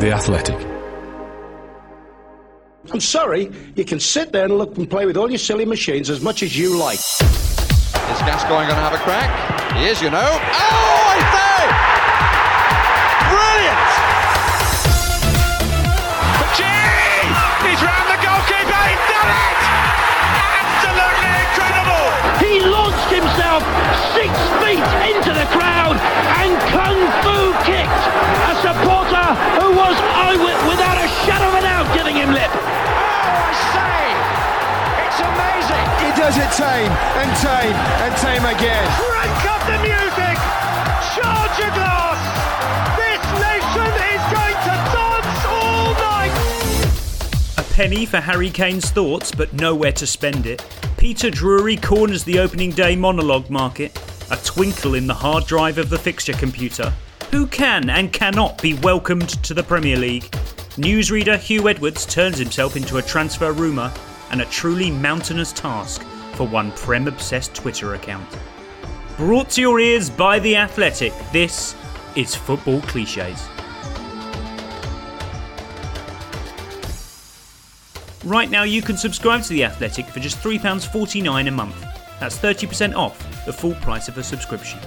The Athletic. I'm sorry, you can sit there and look and play with all your silly machines as much as you like. Is Gascoigne going to have a crack? He is, you know. Oh, I say! Brilliant! Gee! He's round the goalkeeper! He's done it! Absolutely incredible! He launched himself 6 feet into the crowd and kung fu kicked a supporter who was without a shadow of a doubt giving him lip. Oh, I say! It's amazing! He does it time and time again. Crank up the music! Charge your glass! This nation is going to dance all night! A penny for Harry Kane's thoughts, but nowhere to spend it. Peter Drury corners the opening day monologue market. A twinkle in the hard drive of the fixture computer. Who can and cannot be welcomed to the Premier League? Newsreader Hugh Edwards turns himself into a transfer rumour, and a truly mountainous task for one Prem-obsessed Twitter account. Brought to your ears by The Athletic, this is Football Clichés. Right now you can subscribe to The Athletic for just £3.49 a month. That's 30% off the full price of a subscription.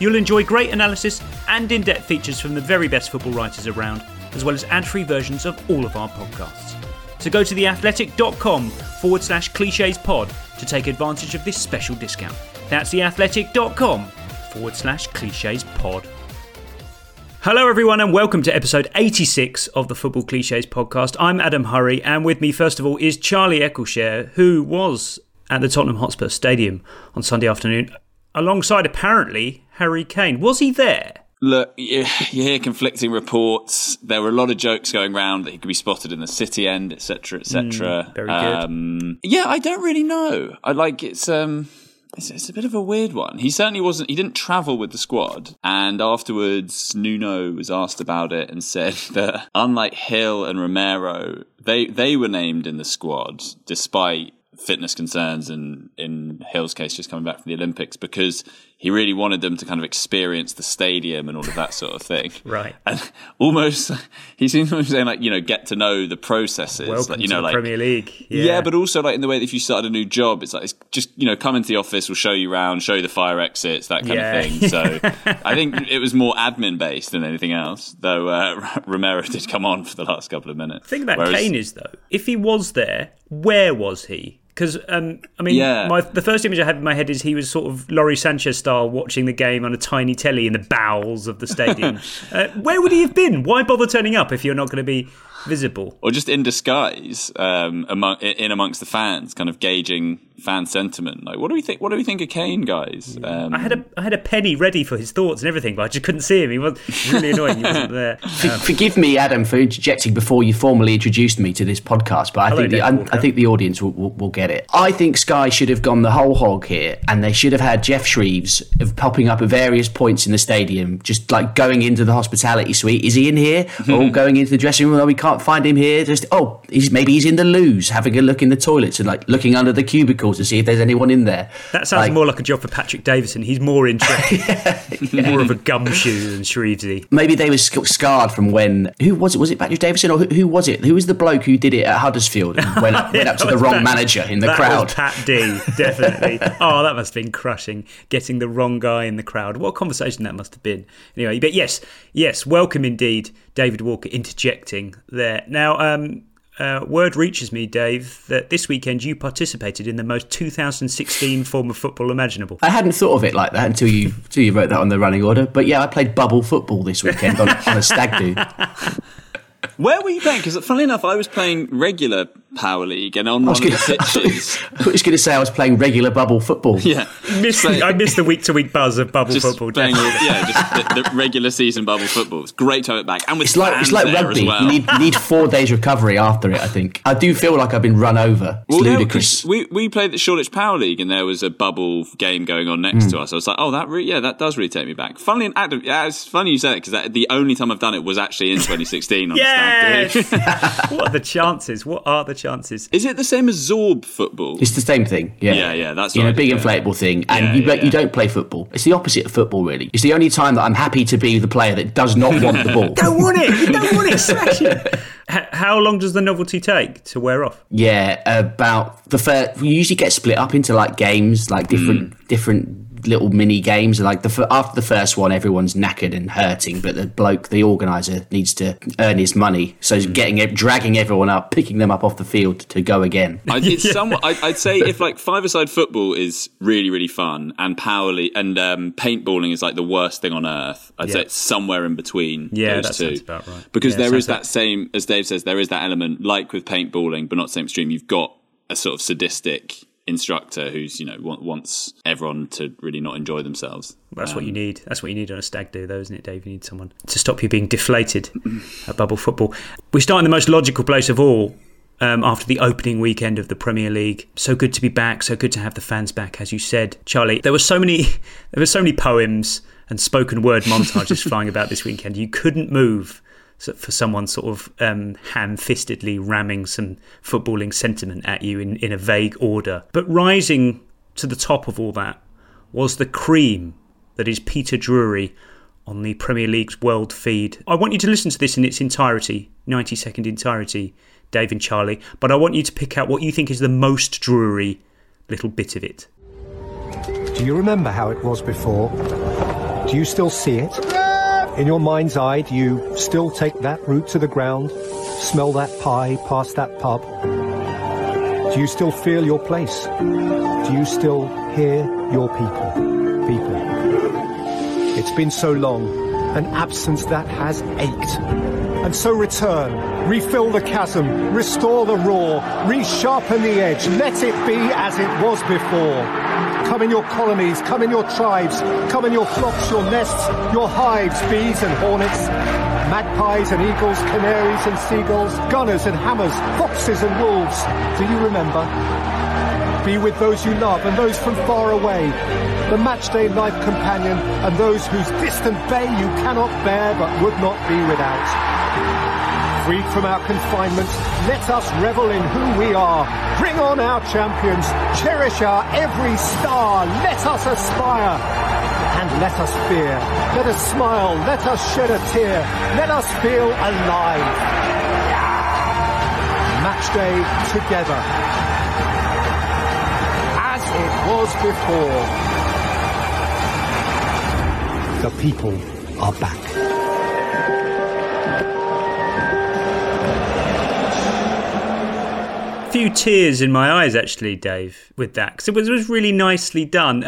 You'll enjoy great analysis and in-depth features from the very best football writers around, as well as ad-free versions of all of our podcasts. So go to theathletic.com/clichespod to take advantage of this special discount. That's theathletic.com/clichespod. Hello everyone and welcome to episode 86 of the Football Clichés podcast. I'm Adam Hurry, and with me first of all is Charlie Eccleshare, who was at the Tottenham Hotspur Stadium on Sunday afternoon alongside apparently Harry Kane. Was he there? Look, you hear conflicting reports. There were a lot of jokes going round that he could be spotted in the city end, etc., etc. Very good. Yeah, I don't really know. It's a bit of a weird one. He certainly wasn't. He didn't travel with the squad. And afterwards, Nuno was asked about it and said that unlike Hill and Romero, they were named in the squad despite fitness concerns, and in Hill's case just coming back from the Olympics, because he really wanted them to kind of experience the stadium and all of that sort of thing. Right. And almost he seems to be saying, like, you know, get to know the processes. Welcome like, you know, to the like, Premier League. Yeah, but also like in the way that if you started a new job, it's like, it's just, you know, come into the office, we'll show you around, show you the fire exits, that kind of thing. So I think it was more admin based than anything else, though Romero did come on for the last couple of minutes. The thing about Kane is, though, if he was there, where was he? Because, the first image I had in my head is he was sort of Laurie Sanchez-style watching the game on a tiny telly in the bowels of the stadium. Where would he have been? Why bother turning up if you're not going to be visible? Or just in disguise, amongst the fans, kind of gauging fan sentiment. Like, what do we think of Kane, guys? I had a penny ready for his thoughts and everything, but I just couldn't see him. He was really annoying. He wasn't there. Forgive me, Adam, for interjecting before you formally introduced me to this podcast, but I think the audience will get it. I think Sky should have gone the whole hog here, and they should have had Jeff Shreves popping up at various points in the stadium, just like going into the hospitality suite. Is he in here? Or going into the dressing room? Oh, we can't find him here. Just maybe he's in the loos, having a look in the toilets and like looking under the cubicle to see if there's anyone in there. That sounds more like a job for Patrick Davison. He's more interested. More of a gumshoe than Shrevesy. Maybe they were scarred from when... Who was it? Was it Patrick Davison? Or who was it? Who was the bloke who did it at Huddersfield and went up to the wrong manager in the crowd? That was Pat D, definitely. Oh, that must have been crushing, getting the wrong guy in the crowd. What a conversation that must have been. Anyway, but yes, welcome indeed, David Walker interjecting there. Now, word reaches me, Dave, that this weekend you participated in the most 2016 form of football imaginable. I hadn't thought of it like that until you wrote that on the running order. But yeah, I played bubble football this weekend on a stag do. Where were you playing? Because funnily enough, I was playing regular Power League and on one of the pitches. I was going to say I was playing regular bubble football. Yeah, I missed the week-to-week buzz of bubble football. Just the regular season bubble football. It's great to have it back. And it's like rugby. As well. You need 4 days recovery after it, I think. I do feel like I've been run over. It's ludicrous. No, we played the Shoreditch Power League and there was a bubble game going on next to us. I was like, that does really take me back. It's funny you said it because the only time I've done it was actually in 2016 on the stag do. What are the chances? chances. Is it the same as Zorb football? It's the same thing. Yeah, yeah, yeah. That's right. A big inflatable thing, and you don't play football. It's the opposite of football, really. It's the only time that I'm happy to be the player that does not want the ball. Don't want it. You don't want it. Smash it. How long does the novelty take to wear off? Yeah, about the first. We usually get split up into like games, like different little mini games. Like after the first one, everyone's knackered and hurting, but the bloke, the organizer, needs to earn his money, so he's dragging everyone up, picking them up off the field to go again. I'd say if like five-a-side football is really, really fun, and paintballing is like the worst thing on earth, I'd say it's somewhere in between those two. Sounds about right. Because there is that same, as Dave says, there is that element like with paintballing, but not same extreme. You've got a sort of sadistic instructor who's wants everyone to really not enjoy themselves. That's what you need. That's what you need on a stag do, though, isn't it, Dave? You need someone to stop you being deflated at bubble football. We start in the most logical place of all, after the opening weekend of the Premier League. So good to be back. So good to have the fans back, as you said, Charlie. There were so many poems and spoken word montages flying about this weekend. You couldn't move for someone sort of ham-fistedly ramming some footballing sentiment at you in a vague order. But rising to the top of all that was the cream that is Peter Drury on the Premier League's world feed. I want you to listen to this in its entirety, 90-second entirety, Dave and Charlie, but I want you to pick out what you think is the most Drury little bit of it. Do you remember how it was before? Do you still see it? In your mind's eye, do you still take that route to the ground, smell that pie, pass that pub? Do you still feel your place? Do you still hear your people? It's been so long, an absence that has ached. And so return, refill the chasm, restore the roar, resharpen the edge, let it be as it was before. Come in your colonies, come in your tribes, come in your flocks, your nests, your hives, bees and hornets, magpies and eagles, canaries and seagulls, gunners and hammers, foxes and wolves. Do you remember? Be with those you love and those from far away, the matchday life companion and those whose distant bay you cannot bear but would not be without. Freed from our confinement, let us revel in who we are. Bring on our champions, cherish our every star. Let us aspire and let us fear. Let us smile, let us shed a tear. Let us feel alive. Match day together. As it was before. The people are back. Few tears in my eyes, actually, Dave, with that, because it was really nicely done.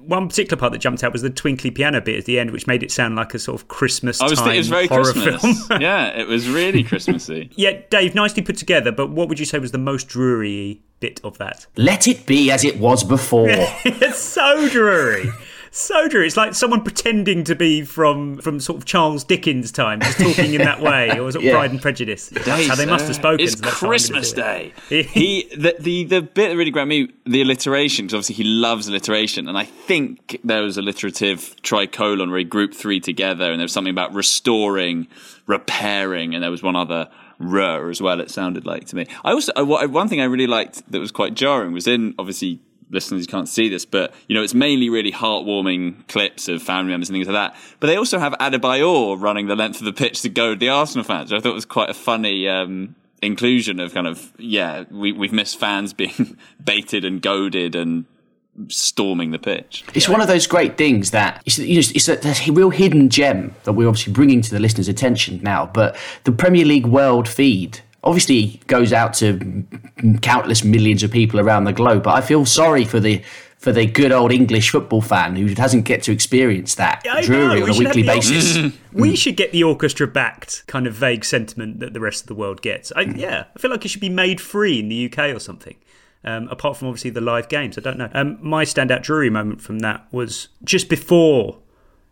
One particular part that jumped out was the twinkly piano bit at the end, which made it sound like a sort of Christmas time horror film. I was thinking it was very Christmas. Yeah, it was really Christmassy. Yeah, Dave, nicely put together, but what would you say was the most Drury bit of that? Let it be as it was before. It's so Drury. So Drury. It's like someone pretending to be from sort of Charles Dickens' time, just talking in that way, or sort of Pride and Prejudice. That's how they must have spoken. It's Christmas Day. The bit that really grabbed me, the alliteration, because obviously he loves alliteration, and I think there was alliterative tricolon where he grouped three together, and there was something about restoring, repairing, and there was one other "r" as well. It sounded like to me. I also one thing I really liked that was quite jarring was in obviously. Listeners can't see this, but it's mainly really heartwarming clips of family members and things like that, but they also have Adebayor running the length of the pitch to goad the Arsenal fans, which I thought was quite a funny inclusion of kind of we've missed fans being baited and goaded and storming the pitch. It's one of those great things that it's a real hidden gem that we're obviously bringing to the listeners' attention now, but the Premier League World Feed obviously goes out to countless millions of people around the globe, but I feel sorry for the good old English football fan who doesn't get to experience that Drury on a weekly basis. We should get the orchestra-backed kind of vague sentiment that the rest of the world gets. I feel like it should be made free in the UK or something. Apart from obviously the live games, I don't know. My standout Drury moment from that was just before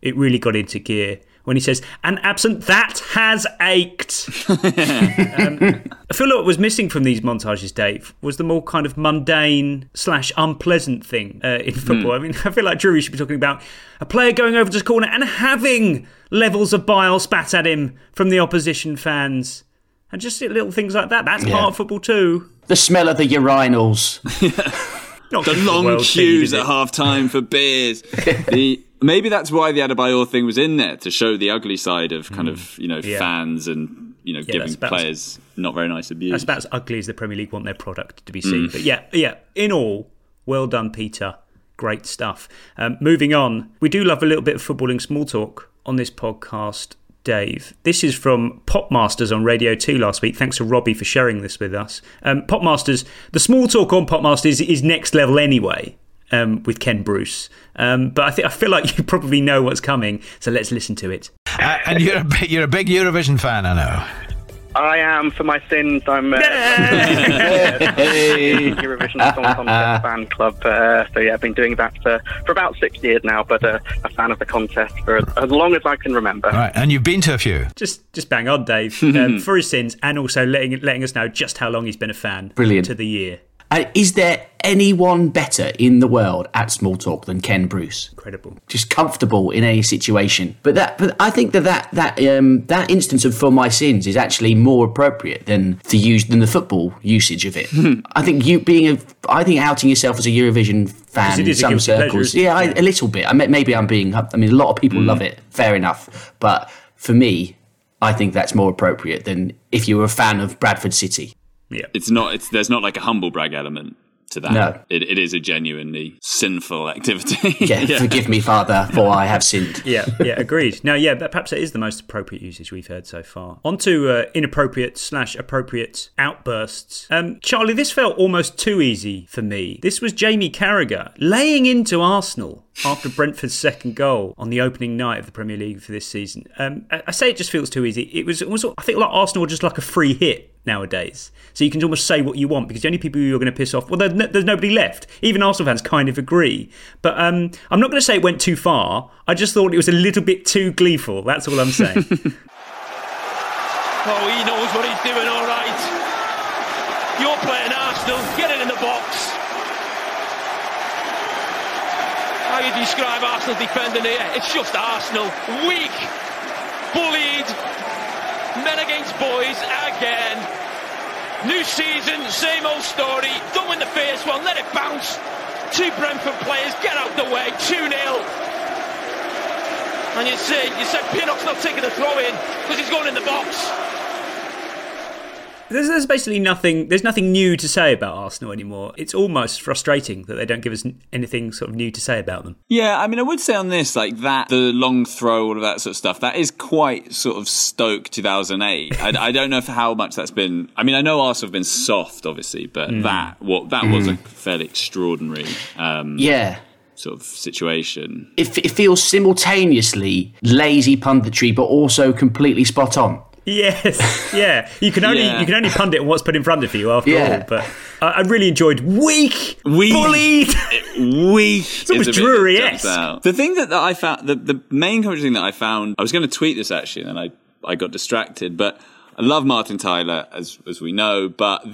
it really got into gear, when he says, "An absent that has ached." I feel like what was missing from these montages, Dave, was the more kind of mundane / unpleasant thing in football. I mean, I feel like Drury should be talking about a player going over to the corner and having levels of bile spat at him from the opposition fans. And just little things like that. That's part of football too. The smell of the urinals. The long queues at half-time for beers. Maybe that's why the Adebayor thing was in there, to show the ugly side of kind of, fans and, giving players not very nice abuse. That's about as ugly as the Premier League want their product to be seen. But in all, well done, Peter. Great stuff. Moving on, we do love a little bit of footballing small talk on this podcast, Dave. This is from Popmasters on Radio 2 last week. Thanks to Robbie for sharing this with us. Popmasters, the small talk on Popmasters is next level anyway, with Ken Bruce. But I feel like you probably know what's coming, so let's listen to it. And you're a big Eurovision fan, I know. I am, for my sins. I'm Eurovision Song Contest fan club. I've been doing that for about 6 years now, but a fan of the contest for as long as I can remember. Right, and you've been to a few. Just bang on, Dave, for his sins, and also letting us know just how long he's been a fan. Brilliant. To the year. Is there anyone better in the world at small talk than Ken Bruce? Incredible. Just comfortable in any situation. But I think that instance of For My Sins is actually more appropriate than the football usage of it. I think outing yourself as a Eurovision fan in some circles. Yeah, a little bit. A lot of people love it. Fair enough. But for me, I think that's more appropriate than if you were a fan of Bradford City. Yeah. There's not like a humble brag element to that. No. It is a genuinely sinful activity. Forgive me, Father, for I have sinned. Agreed. No, yeah, but perhaps that is the most appropriate usage we've heard so far. On to inappropriate / appropriate outbursts. Charlie, this felt almost too easy for me. This was Jamie Carragher laying into Arsenal after Brentford's second goal on the opening night of the Premier League for this season. I say it just feels too easy. It was I think like Arsenal were just like a free hit nowadays, so you can almost say what you want, because the only people you're going to piss off, there's nobody left. Even Arsenal fans kind of agree, but I'm not going to say it went too far. I just thought it was a little bit too gleeful, that's all I'm saying. Oh, he knows what he's doing, all right. You're playing Arsenal, get it in the box. How you describe Arsenal defending here? It's just Arsenal, weak, bullied, men against boys again. New season, same old story. Don't win the first one, let it bounce. Two Brentford players get out the way. 2-0. And you said Pinnock's not taking the throw in because he's going in the box. There's basically nothing. There's nothing new to say about Arsenal anymore. It's almost frustrating that they don't give us anything sort of new to say about them. Yeah, I mean, I would say on this, like that, the long throw, all of that sort of stuff, that is quite sort of Stoke 2008. I don't know how much that's been. I mean, I know Arsenal have been soft, obviously, but that was a fairly extraordinary. Sort of situation. It feels simultaneously lazy punditry, but also completely spot on. Yes, yeah. You can only pundit what's put in front of you after all. But I really enjoyed weak, bullied, weak. It's almost Drury-esque. The thing that I found, the main thing that I found, I was going to tweet this actually, and then I got distracted. But I love Martin Tyler, as we know. But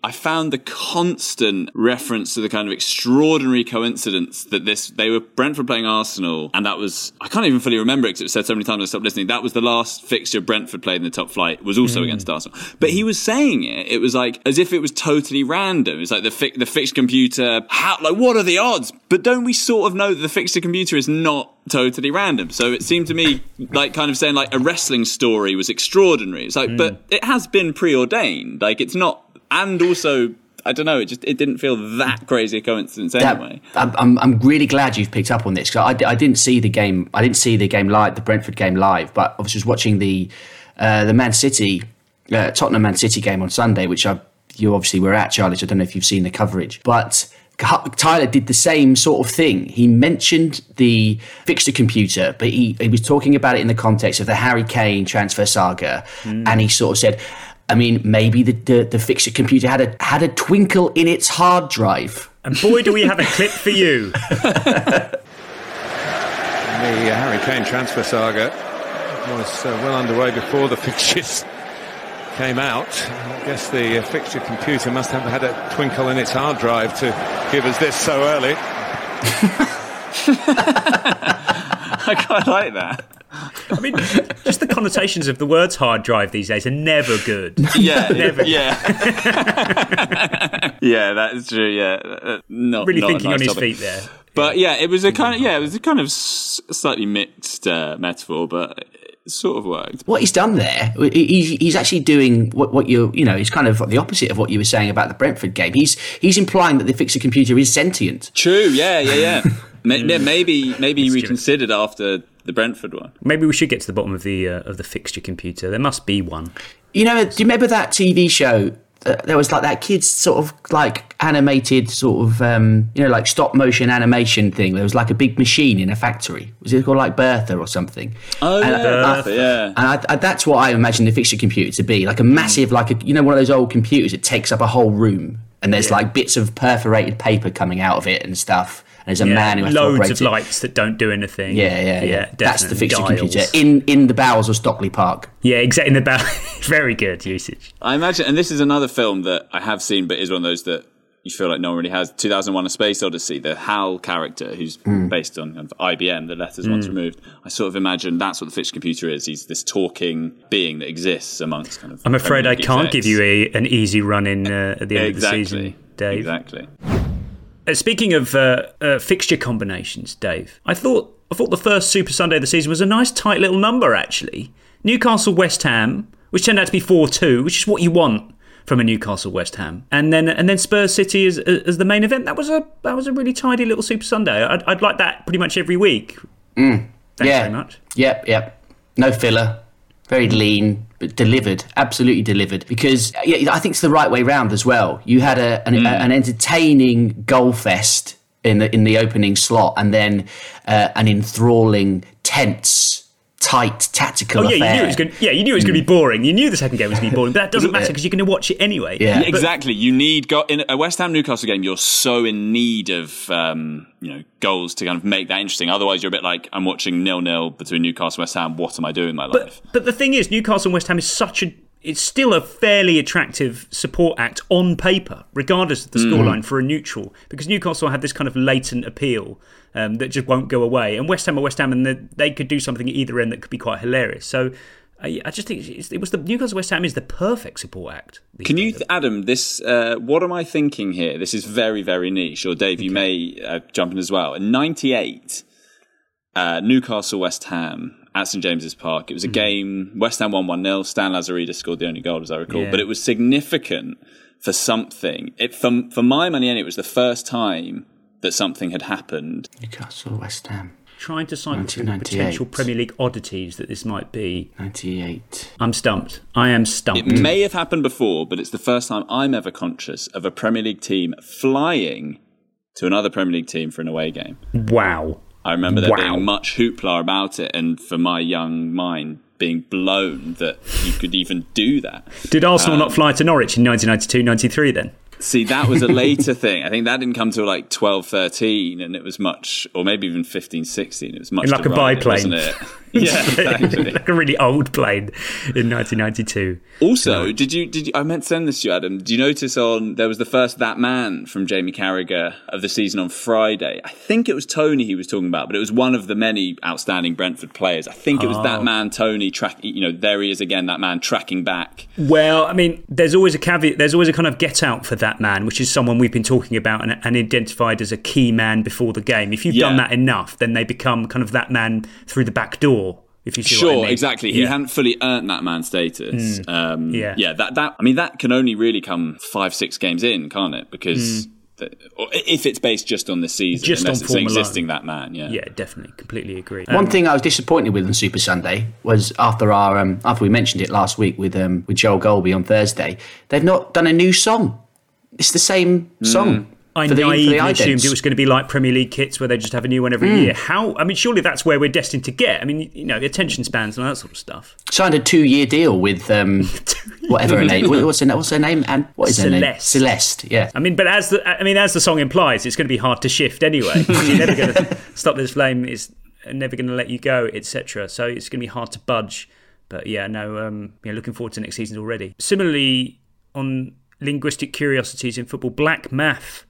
I found the constant reference to the kind of extraordinary coincidence that they were Brentford playing Arsenal, and that was, I can't even fully remember it because it was said so many times I stopped listening, that was the last fixture Brentford played in the top flight, was also against Arsenal. But he was saying it was like, as if it was totally random. It's like the fixture computer, what are the odds? But don't we sort of know that the fixture computer is not totally random? So it seemed to me like kind of saying like a wrestling story was extraordinary. It's like, but it has been preordained. Like it's not. And also, I don't know, it didn't feel that crazy a coincidence anyway. I'm really glad you've picked up on this, because I didn't see the game. I didn't see the game live, the Brentford game live, but I was just watching the Man City, Tottenham Man City game on Sunday, which you obviously were at, Charlie. So I don't know if you've seen the coverage, but Tyler did the same sort of thing. He mentioned the fixture computer, but he was talking about it in the context of the Harry Kane transfer saga, and he sort of said, I mean, maybe the fixture computer had a twinkle in its hard drive. And boy, do we have a clip for you. The Harry Kane transfer saga was well underway before the fixtures came out. I guess the fixture computer must have had a twinkle in its hard drive to give us this so early. I quite like that. I mean, just the connotations of the words hard drive these days are never good. Yeah. Never. Yeah. Yeah, that is true. Yeah. Not really thinking on his feet there. But yeah, it was a kind of, yeah, it was a kind of slightly mixed metaphor, but it sort of worked. What he's done there, he's actually doing what you, you know, it's kind of the opposite of what you were saying about the Brentford game. He's implying that the Fixer computer is sentient. True. Yeah. Yeah. Yeah. Maybe he reconsidered after the Brentford one. Maybe we should get to the bottom of the fixture computer. There must be one. You know, do you remember that TV show? There was like that kids sort of like animated sort of you know, like stop motion animation thing. There was like a big machine in a factory. Was it called like Bertha or something? Oh, and Bertha, and that's what I imagine the fixture computer to be, like a massive, like a, you know, one of those old computers that takes up a whole room, and there's like bits of perforated paper coming out of it and stuff. There's a man who has loads of lights that don't do anything. Yeah. That's the fixture computer in the bowels of Stockley Park. Yeah, exactly, in the bowels. Very good usage. I imagine, and this is another film that I have seen, but is one of those that you feel like no one really has. 2001: A Space Odyssey, the HAL character, who's based on IBM, the letters once removed. I sort of imagine that's what the fixture computer is. He's this talking being that exists amongst kind of. I'm afraid I can't give you an easy run in at the end of the season, Dave. Exactly. Speaking of fixture combinations, Dave, I thought the first Super Sunday of the season was a nice tight little number, actually. Newcastle West Ham, which turned out to be 4-2, which is what you want from a Newcastle West Ham, and then Spurs City as the main event. That was a really tidy little Super Sunday. I'd like that pretty much every week. Thanks very much. Yep. No filler. Very lean, but delivered, absolutely delivered. Because I think it's the right way round as well. You had an entertaining goal fest in the opening slot, and then an enthralling, tense, tight, tactical affair. You knew it was going to be boring. You knew the second game was going to be boring, but that doesn't matter because you're going to watch it anyway. Yeah. Exactly. You need in a West Ham Newcastle game. You're so in need of goals to kind of make that interesting. Otherwise, you're a bit like, I'm watching 0-0 between Newcastle and West Ham. What am I doing in my life? But the thing is, Newcastle and West Ham is it's still a fairly attractive support act on paper, regardless of the scoreline, for a neutral, because Newcastle had this kind of latent appeal that just won't go away. And West Ham are West Ham, and they could do something at either end that could be quite hilarious. So I just think the Newcastle-West Ham is the perfect support act. Can you, Adam, this, what am I thinking here? This is very, very niche. Or Dave, you may jump in as well. In 98, Newcastle-West Ham at St James's Park. It was a game, West Ham won 1-0, Stan Lazaridis scored the only goal, as I recall, but it was significant for something. For my money, and it was the first time that something had happened. Newcastle, West Ham. Trying to cycle through the potential Premier League oddities that this might be. 98. I'm stumped. I am stumped. It may have happened before, but it's the first time I'm ever conscious of a Premier League team flying to another Premier League team for an away game. Wow. I remember there being much hoopla about it, and for my young mind being blown that you could even do that. Did Arsenal not fly to Norwich in 1992-93 then? See, that was a later thing. I think that didn't come till like 12-13, and it was much, or maybe even 15-16. It was much like a biplane, wasn't it? Yeah, exactly. Like a really old plane in 1992. Also, yeah. Did you? I meant to send this to you, Adam. Do you notice there was the first That Man from Jamie Carragher of the season on Friday? I think it was Tony he was talking about, but it was one of the many outstanding Brentford players. I think it was That Man Tony. There he is again. That Man tracking back. Well, I mean, there's always a caveat. There's always a kind of get out for That Man, which is someone we've been talking about and identified as a key man before the game. If you've done that enough, then they become kind of That Man through the back door. If you see what I mean. Exactly. He hadn't fully earned that man status. That can only really come 5-6 games in, can't it? Because if it's based just on the season, just unless it's an existing that man. Yeah. Yeah, definitely. Completely agree. One thing I was disappointed with on Super Sunday was after our after we mentioned it last week with Joel Golby on Thursday, they've not done a new song. It's the same song. I naively assumed it was going to be like Premier League kits where they just have a new one every year. Surely that's where we're destined to get. I mean, you know, attention spans and all that sort of stuff. Signed a 2-year deal with whatever her name. What's her name? And what is her name? Celeste. Yeah. I mean, but as the song implies, it's going to be hard to shift anyway. You're never going to stop this flame. It's never going to let you go, etc. So it's going to be hard to budge. But yeah, no. Looking forward to next season already. Similarly, on linguistic curiosities in football, Black Math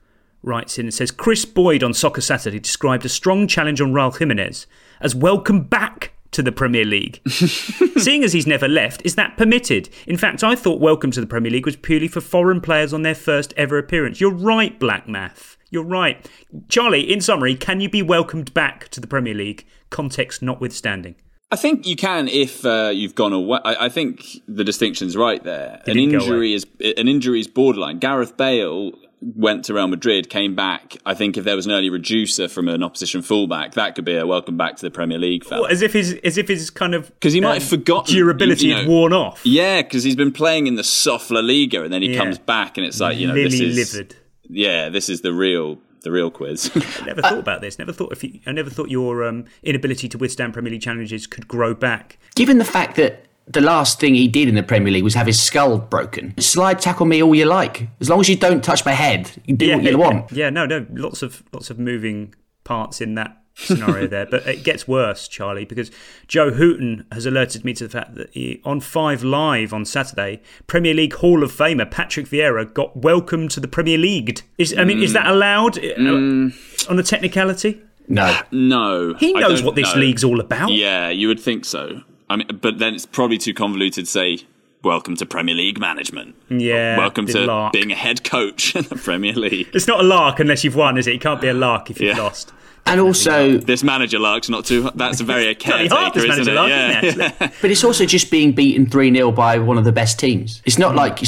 writes in and says, Chris Boyd on Soccer Saturday described a strong challenge on Raul Jimenez as welcome back to the Premier League? Seeing as he's never left, is that permitted? In fact, I thought welcome to the Premier League was purely for foreign players on their first ever appearance. You're right, Black Math. You're right. Charlie, in summary, can you be welcomed back to the Premier League, context notwithstanding? I think you can if you've gone away. I think the distinction's right there. An injury is borderline. Gareth Bale went to Real Madrid, came back. I think if there was an early reducer from an opposition fullback, that could be a welcome back to the Premier League fan. Well, as if his kind of, because he might have forgotten durability had worn off. Yeah, because he's been playing in the soft La Liga, and then he comes back, and it's like, you know, this is the real quiz. I never thought about this. I never thought your inability to withstand Premier League challenges could grow back. Given the fact that the last thing he did in the Premier League was have his skull broken. Slide tackle me all you like, as long as you don't touch my head. You do what you want. Yeah, no, lots of moving parts in that scenario there. But it gets worse, Charlie, because Joe Hooton has alerted me to the fact that on 5 Live on Saturday, Premier League Hall of Famer Patrick Vieira got welcomed to the Premier League. Is that allowed on the technicality? No. He knows what this league's all about. Yeah, you would think so. I mean, but then it's probably too convoluted to say, welcome to Premier League management. Yeah. Welcome to lark. Being a head coach in the Premier League. It's not a lark unless you've won, is it? It can't be a lark if you've lost. And also... This manager lark's not too... That's a very caretaker, isn't it? Lark, isn't it? But it's also just being beaten 3-0 by one of the best teams. It's not like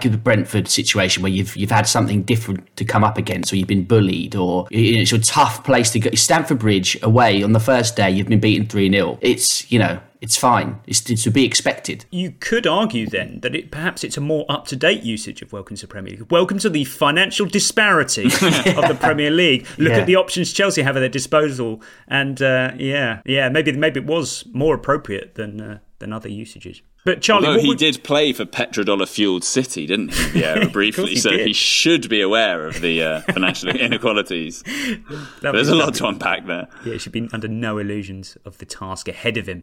the Brentford situation where you've had something different to come up against, or you've been bullied, or it's a tough place to go. Stamford Bridge away on the first day, you've been beaten 3-0. It's, you know... It's fine. It's to be expected. You could argue then that perhaps it's a more up-to-date usage of welcome to Premier League. Welcome to the financial disparity of the Premier League. Look at the options Chelsea have at their disposal, and maybe it was more appropriate than other usages. But Charlie, did play for petrodollar-fueled City, didn't he? Yeah, briefly. He should be aware of the financial inequalities. There's a lot to unpack there. Yeah, he should be under no illusions of the task ahead of him.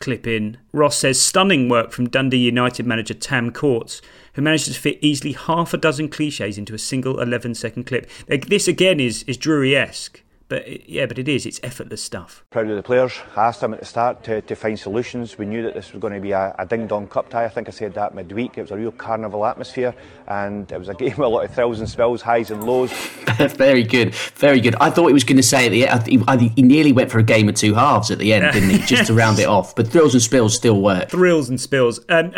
clip in. Ross says, stunning work from Dundee United manager Tam Courts, who managed to fit easily half a dozen cliches into a single 11-second clip. This, again, is Drury-esque. But it is. It's effortless stuff. Proud of the players. I asked them at the start to find solutions. We knew that this was going to be a ding-dong cup tie. I think I said that midweek. It was a real carnival atmosphere, and it was a game with a lot of thrills and spills, highs and lows. Very good. Very good. I thought he was going to say at the end, he nearly went for a game of two halves at the end, didn't he? Just to round it off. But thrills and spills still work. Thrills and spills. Dave,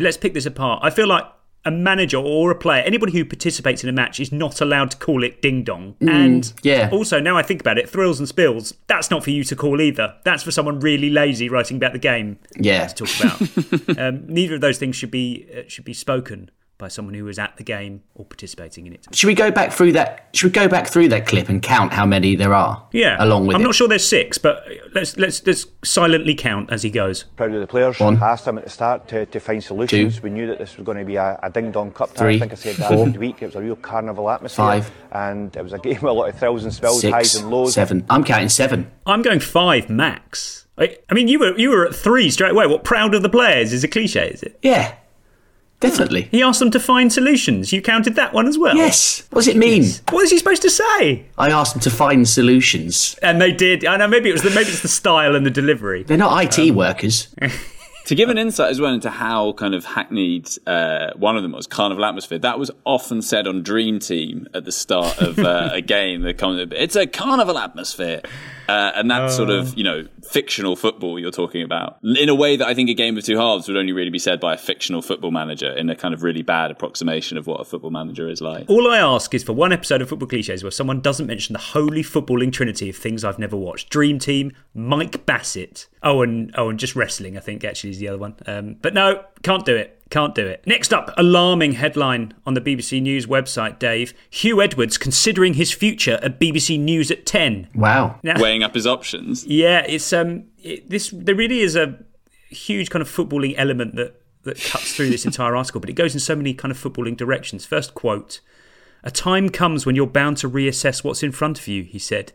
let's pick this apart. I feel like a manager or a player, anybody who participates in a match, is not allowed to call it ding-dong. Also, now I think about it, thrills and spills, that's not for you to call either. That's for someone really lazy writing about the game to talk about. Neither of those things should be spoken by someone who was at the game or participating in it. Should we go back through that? Should we go back through that clip and count how many there are? Yeah, along with I'm not sure there's 6, but let's silently count as he goes. Proud of the players. 1. I asked them at the start to find solutions. 2. We knew that this was going to be a ding-dong cup tie. 3. I think I said that midweek. It was a real carnival atmosphere. 5. And it was a game with a lot of thrills and spills, 6, highs and lows. 7. I'm counting 7. I'm going 5 max. I mean, you were at 3 straight away. What, proud of the players is a cliche, is it? Yeah. Definitely. He asked them to find solutions. You counted that one as well? Yes. What does it mean? What is he supposed to say? I asked them to find solutions. And they did. I know, maybe it's the style and the delivery. They're not IT workers. To give an insight as well into how kind of hackneyed one of them was, carnival atmosphere, that was often said on Dream Team at the start of a game. It's a carnival atmosphere. And that sort of, fictional football you're talking about. In a way that I think a game of two halves would only really be said by a fictional football manager in a kind of really bad approximation of what a football manager is like. All I ask is for one episode of Football Clichés where someone doesn't mention the holy footballing trinity of things I've never watched. Dream Team, Mike Bassett. Oh, and just wrestling, I think, actually, is the other one. But no, can't do it. Next up, alarming headline on the BBC News website, Dave. Hugh Edwards considering his future at BBC News at 10. Wow. Now, weighing up his options. Yeah, there really is a huge kind of footballing element that that cuts through this entire article, but it goes in so many kind of footballing directions. First quote, "A time comes when you're bound to reassess what's in front of you," he said.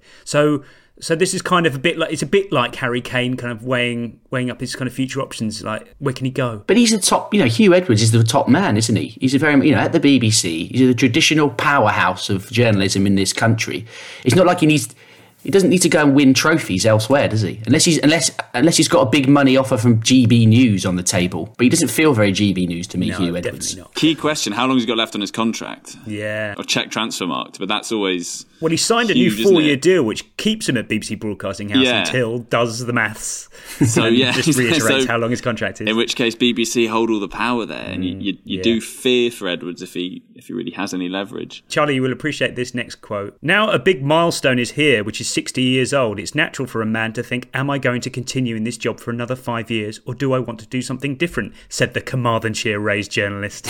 So this is kind of a bit like Harry Kane kind of weighing up his kind of future options, like where can he go? But he's the top, Hugh Edwards is the top man, isn't he? He's a very, at the BBC, he's the traditional powerhouse of journalism in this country. It's not like he doesn't need to go and win trophies elsewhere, does he? Unless he's got a big money offer from GB News on the table. But he doesn't feel very GB News to me, no, Hugh Edwards. Not. Key question, how long has he got left on his contract? Yeah. Or check transfer marked, but that's always Well, he signed huge, a new 4-year deal, which keeps him at BBC Broadcasting House until does the maths. So, just reiterates how long his contract is. In which case, BBC hold all the power there. And you do fear for Edwards if he really has any leverage. Charlie, you will appreciate this next quote. "Now a big milestone is here, which is 60 years old. It's natural for a man to think, am I going to continue in this job for another 5 years, or do I want to do something different?" said the Carmarthenshire raised journalist.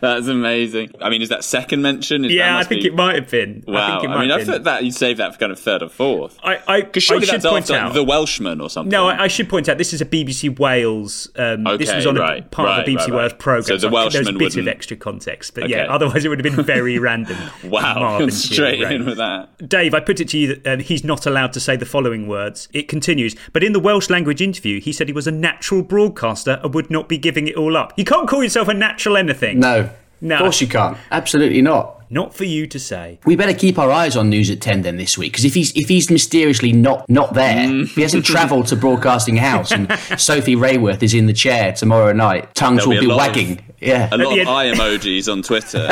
That's amazing. I mean, is that second mention? I think it might have been. Wow. I thought that you'd save that for kind of third or fourth. Because surely that's after The Welshman or something. No, I should point out this is a BBC Wales. This was on part of the BBC Wales programme. So The Welshman was a bit of extra context. But otherwise it would have been very random. Wow, straight in with that. Dave, I put it to you that he's not allowed to say the following words. It continues. "But in the Welsh language interview, he said he was a natural broadcaster and would not be giving it all up." You can't call yourself a natural anything. No. Of course you can't. Absolutely not. Not for you to say. We better keep our eyes on News at 10 then this week, because if he's mysteriously not there, if he hasn't travelled to Broadcasting House and Sophie Rayworth is in the chair tomorrow night, tongues will be wagging. A lot of eye emojis on Twitter.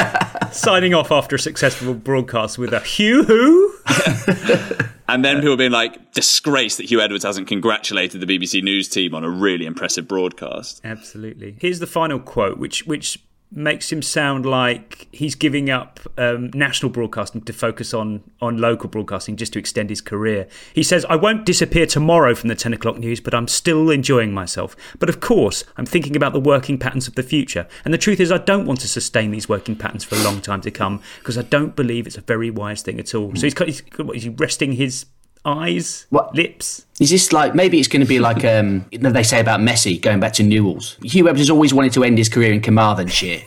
Signing off after a successful broadcast with a hoo-hoo. And then people being like, disgraced that Hugh Edwards hasn't congratulated the BBC News team on a really impressive broadcast. Absolutely. Here's the final quote, which makes him sound like he's giving up national broadcasting to focus on local broadcasting just to extend his career. He says, "I won't disappear tomorrow from the 10 o'clock news, but I'm still enjoying myself. But of course, I'm thinking about the working patterns of the future. And the truth is, I don't want to sustain these working patterns for a long time to come, because I don't believe it's a very wise thing at all." So he's resting his eyes, lips. Is this like, maybe it's going to be like they say about Messi going back to Newell's? Hugh Edwards has always wanted to end his career in Carmarthenshire.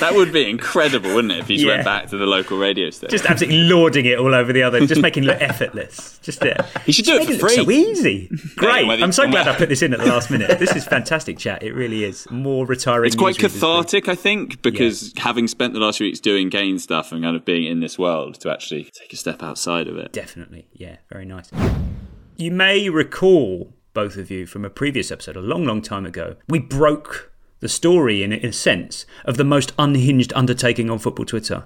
That would be incredible, wouldn't it, if he went back to the local radio station? Just absolutely lording it all over the other, just making it look effortless. He should do it for free. Look so easy. Great. I'm so glad I put this in at the last minute. This is fantastic chat. It really is. More retiring. It's quite cathartic, I think, because having spent the last few weeks doing Kane stuff and kind of being in this world, to actually take a step outside of it. Definitely. Yeah. Very nice. You may recall, both of you, from a previous episode, a long, long time ago, we broke the story, in a sense, of the most unhinged undertaking on football Twitter,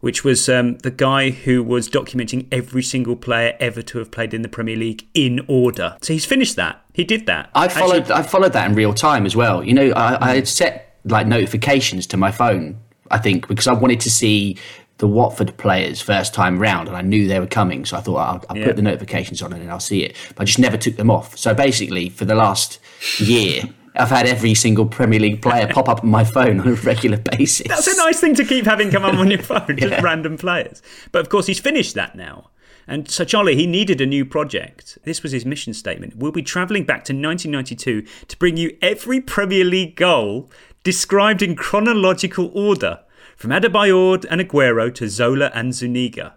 which was the guy who was documenting every single player ever to have played in the Premier League in order. So he's finished that. He did that. I followed that in real time as well. I had set like notifications to my phone, I think, because I wanted to see the Watford players first time round, and I knew they were coming, so I thought I'll put the notifications on and I'll see it. But I just never took them off. So basically, for the last year, I've had every single Premier League player pop up on my phone on a regular basis. That's a nice thing to keep having come up on your phone, just random players. But of course, he's finished that now. And so, Charlie, he needed a new project. This was his mission statement. We'll be travelling back to 1992 to bring you every Premier League goal described in chronological order, from Adebayor and Aguero to Zola and Zuniga.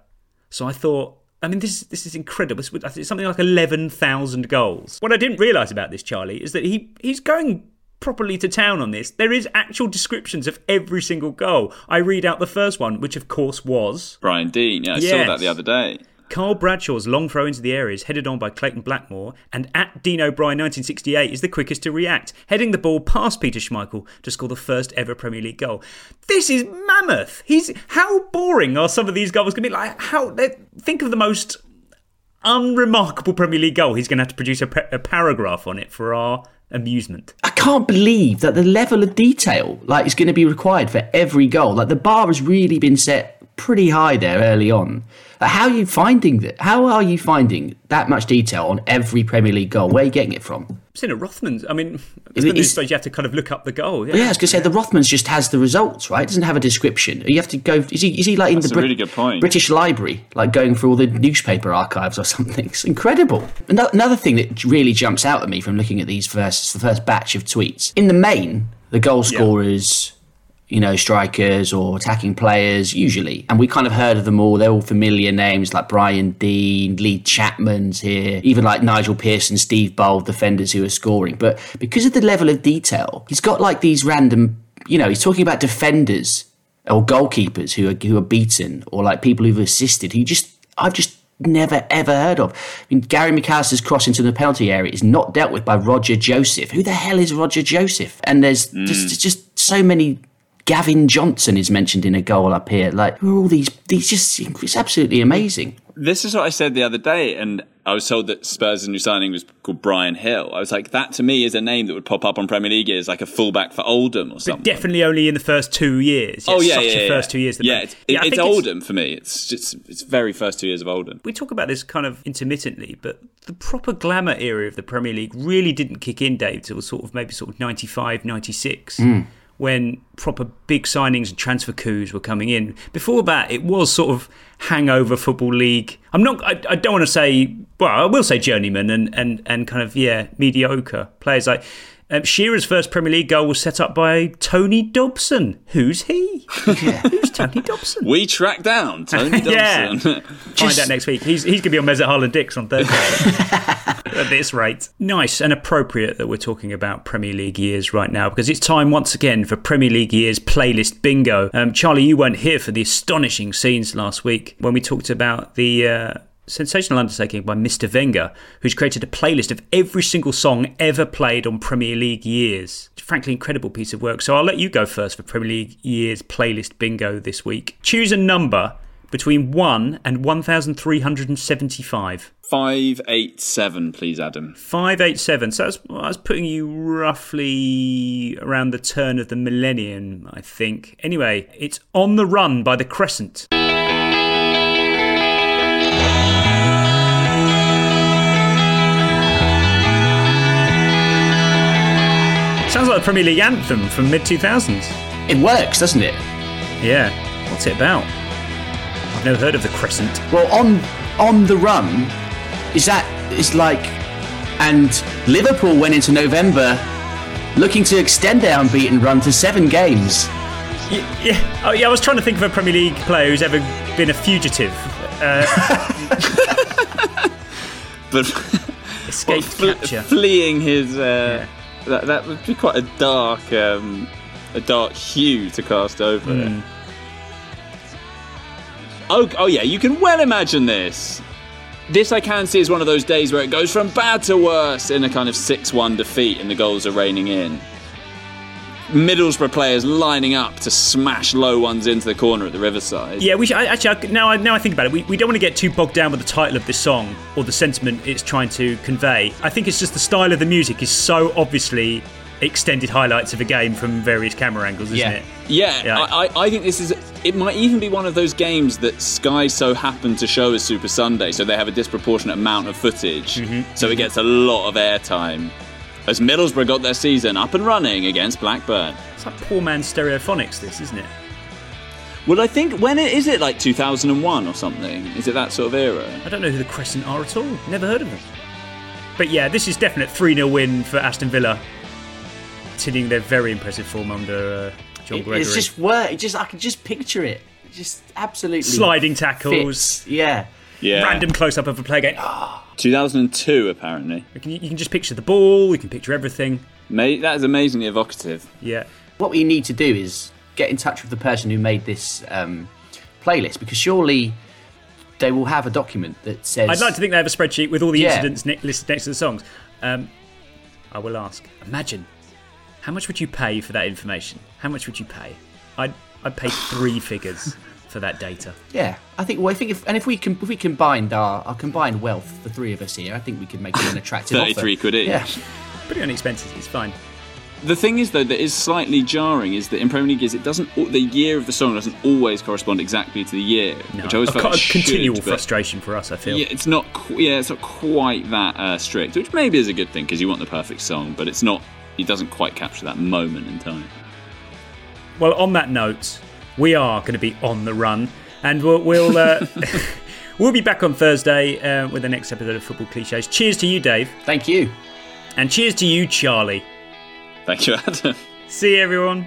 So I thought, this is incredible. It's something like 11,000 goals. What I didn't realise about this, Charlie, is that he's going properly to town on this. There is actual descriptions of every single goal. I read out the first one, which of course was Brian Dean. Yeah, I saw that the other day. Carl Bradshaw's long throw into the area is headed on by Clayton Blackmore, and at Dean O'Brien 1968 is the quickest to react, heading the ball past Peter Schmeichel to score the first ever Premier League goal. This is mammoth. How boring are some of these goals going to be? Like, think of the most unremarkable Premier League goal. He's going to have to produce a paragraph on it for our amusement. I can't believe that the level of detail is going to be required for every goal. Like, the bar has really been set pretty high there early on. How are you finding that much detail on every Premier League goal? Where are you getting it from? I've seen it, Rothman's. I mean, at the stage you have to kind of look up the goal. Yeah, I was going to say, the Rothman's just has the results, right? It doesn't have a description. You have to go... Is he like in British Library, like going through all the newspaper archives or something? It's incredible. Another thing that really jumps out at me from looking at these the first batch of tweets, in the main, the goal scorers... Yeah. You know, strikers or attacking players, usually. And we kind of heard of them all. They're all familiar names like Brian Dean, Lee Chapman's here, even like Nigel Pearson, Steve Bold, defenders who are scoring. But because of the level of detail, he's got like these random, you know, he's talking about defenders or goalkeepers who are beaten or like people who've assisted. I've just never, ever heard of. I mean, Gary McAllister's cross into the penalty area is not dealt with by Roger Joseph. Who the hell is Roger Joseph? And there's just so many... Gavin Johnson is mentioned in a goal up here. Like, who are all these just, it's absolutely amazing. This is what I said the other day, and I was told that Spurs' new signing was called Brian Hill. I was like, that to me is a name that would pop up on Premier League as like a fullback for Oldham or something. But definitely only in the first 2 years. It's first 2 years. It's Oldham for me. It's just it's very first 2 years of Oldham. We talk about this kind of intermittently, but the proper glamour era of the Premier League really didn't kick in, Dave, till sort of 95, 96. Mm. When proper big signings and transfer coups were coming in. Before that, it was sort of hangover football league. I don't want to say, well, I will say journeyman and kind of, mediocre players. Like Shearer's first Premier League goal was set up by Tony Dobson. Who's he? Yeah. Who's Tony Dobson? We track down Tony Dobson. Find out next week. He's going to be on Mesut Harland-Dicks on Thursday at this rate. Nice and appropriate that we're talking about Premier League years right now, because it's time once again for Premier League years playlist bingo. Charlie, you weren't here for the astonishing scenes last week when we talked about the... sensational undertaking by Mr. Wenger, who's created a playlist of every single song ever played on Premier League years. Frankly, incredible piece of work. So I'll let you go first for Premier League years playlist bingo this week. Choose a number between 1 and 1,375. 587, please, Adam. 587. So I was putting you roughly around the turn of the millennium, I think. Anyway, it's On the Run by The Crescent. Sounds like the Premier League anthem from mid-2000s. It works, doesn't it? Yeah. What's it about? I've never heard of The Crescent. Well, on the Run, and Liverpool went into November looking to extend their unbeaten run to 7 games. Yeah. Oh, yeah, I was trying to think of a Premier League player who's ever been a fugitive. But escaped capture. Fleeing his... That would be quite a dark hue to cast over it. Oh yeah, you can well imagine this. This I can see is one of those days where it goes from bad to worse in a kind of 6-1 defeat and the goals are raining in. Middlesbrough players lining up to smash low ones into the corner at the Riverside. Yeah, now I think about it, we don't want to get too bogged down with the title of this song or the sentiment it's trying to convey. I think it's just the style of the music is so obviously extended highlights of a game from various camera angles, isn't it? Yeah. I think this is... It might even be one of those games that Sky so happened to show as Super Sunday, so they have a disproportionate amount of footage, so it gets a lot of airtime. As Middlesbrough got their season up and running against Blackburn. It's like poor man's Stereophonics, this, isn't it? Well, I think, is it like 2001 or something? Is it that sort of era? I don't know who The Crescent are at all. Never heard of them. But yeah, this is definite 3-0 win for Aston Villa. Continuing their very impressive form under John Gregory. It's just work. I can just picture it. Just absolutely sliding tackles. Fits. Yeah. Random close-up of a play game. 2002, apparently. You can just picture the ball, you can picture everything. That is amazingly evocative. Yeah. What you need to do is get in touch with the person who made this playlist, because surely they will have a document that says... I'd like to think they have a spreadsheet with all the incidents listed next to the songs. I will ask. Imagine, how much would you pay for that information? How much would you pay? I'd pay 3 figures. For that data, I think if we combined our combined wealth, the three of us here, I think we could make it an attractive 33 offer. £33 quid each. Pretty inexpensive. It's fine. The thing is, though, that is slightly jarring is that in Premier League years, it doesn't. The year of the song doesn't always correspond exactly to the year, no, which I always felt like continual frustration for us. I feel it's not quite that strict, which maybe is a good thing because you want the perfect song, but it's not. It doesn't quite capture that moment in time. Well, on that note, we are going to be on the run, and we'll we'll be back on Thursday with the next episode of Football Cliches. Cheers to you, Dave. Thank you, and cheers to you, Charlie. Thank you, Adam. See you, everyone.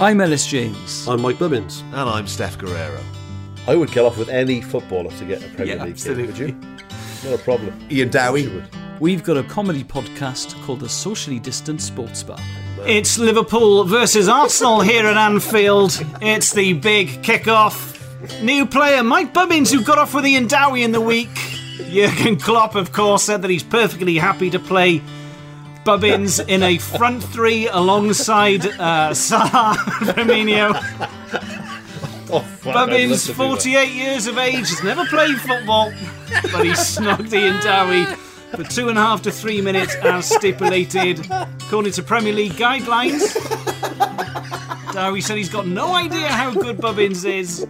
I'm Ellis James. I'm Mike Bubbins. And I'm Steph Guerrero. I would kill off with any footballer to get a Premier League kid, would you? Not a problem. Ian Dowie. We've got a comedy podcast called The Socially Distant Sports Bar. It's Liverpool versus Arsenal here at Anfield. It's the big kickoff. New player Mike Bubbins, who got off with Ian Dowie in the week. Jurgen Klopp, of course, said that he's perfectly happy to play Bubbins in a front three alongside Salah, Romero. Bubbins, 48 years of age, has never played football, but he snogged Ian Dowie for 2.5 to 3 minutes as stipulated. According to Premier League guidelines, Dowie said he's got no idea how good Bubbins is.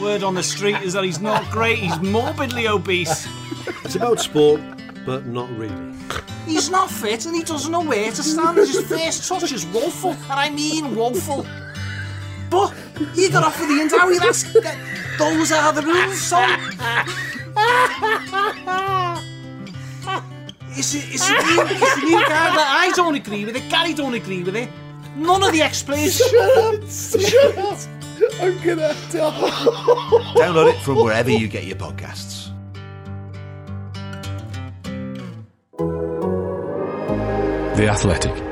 Word on the street is that he's not great, he's morbidly obese. It's about sport, but not really. He's not fit and he doesn't know where to stand. His first touch is woeful, and I mean woeful. But he got off with Ian Dowie. Those are the rules, son. It's a new guy that I don't agree with it. Gary don't agree with it. None of the ex-players. Shut up. I'm gonna die. Download it from wherever you get your podcasts. The Athletic.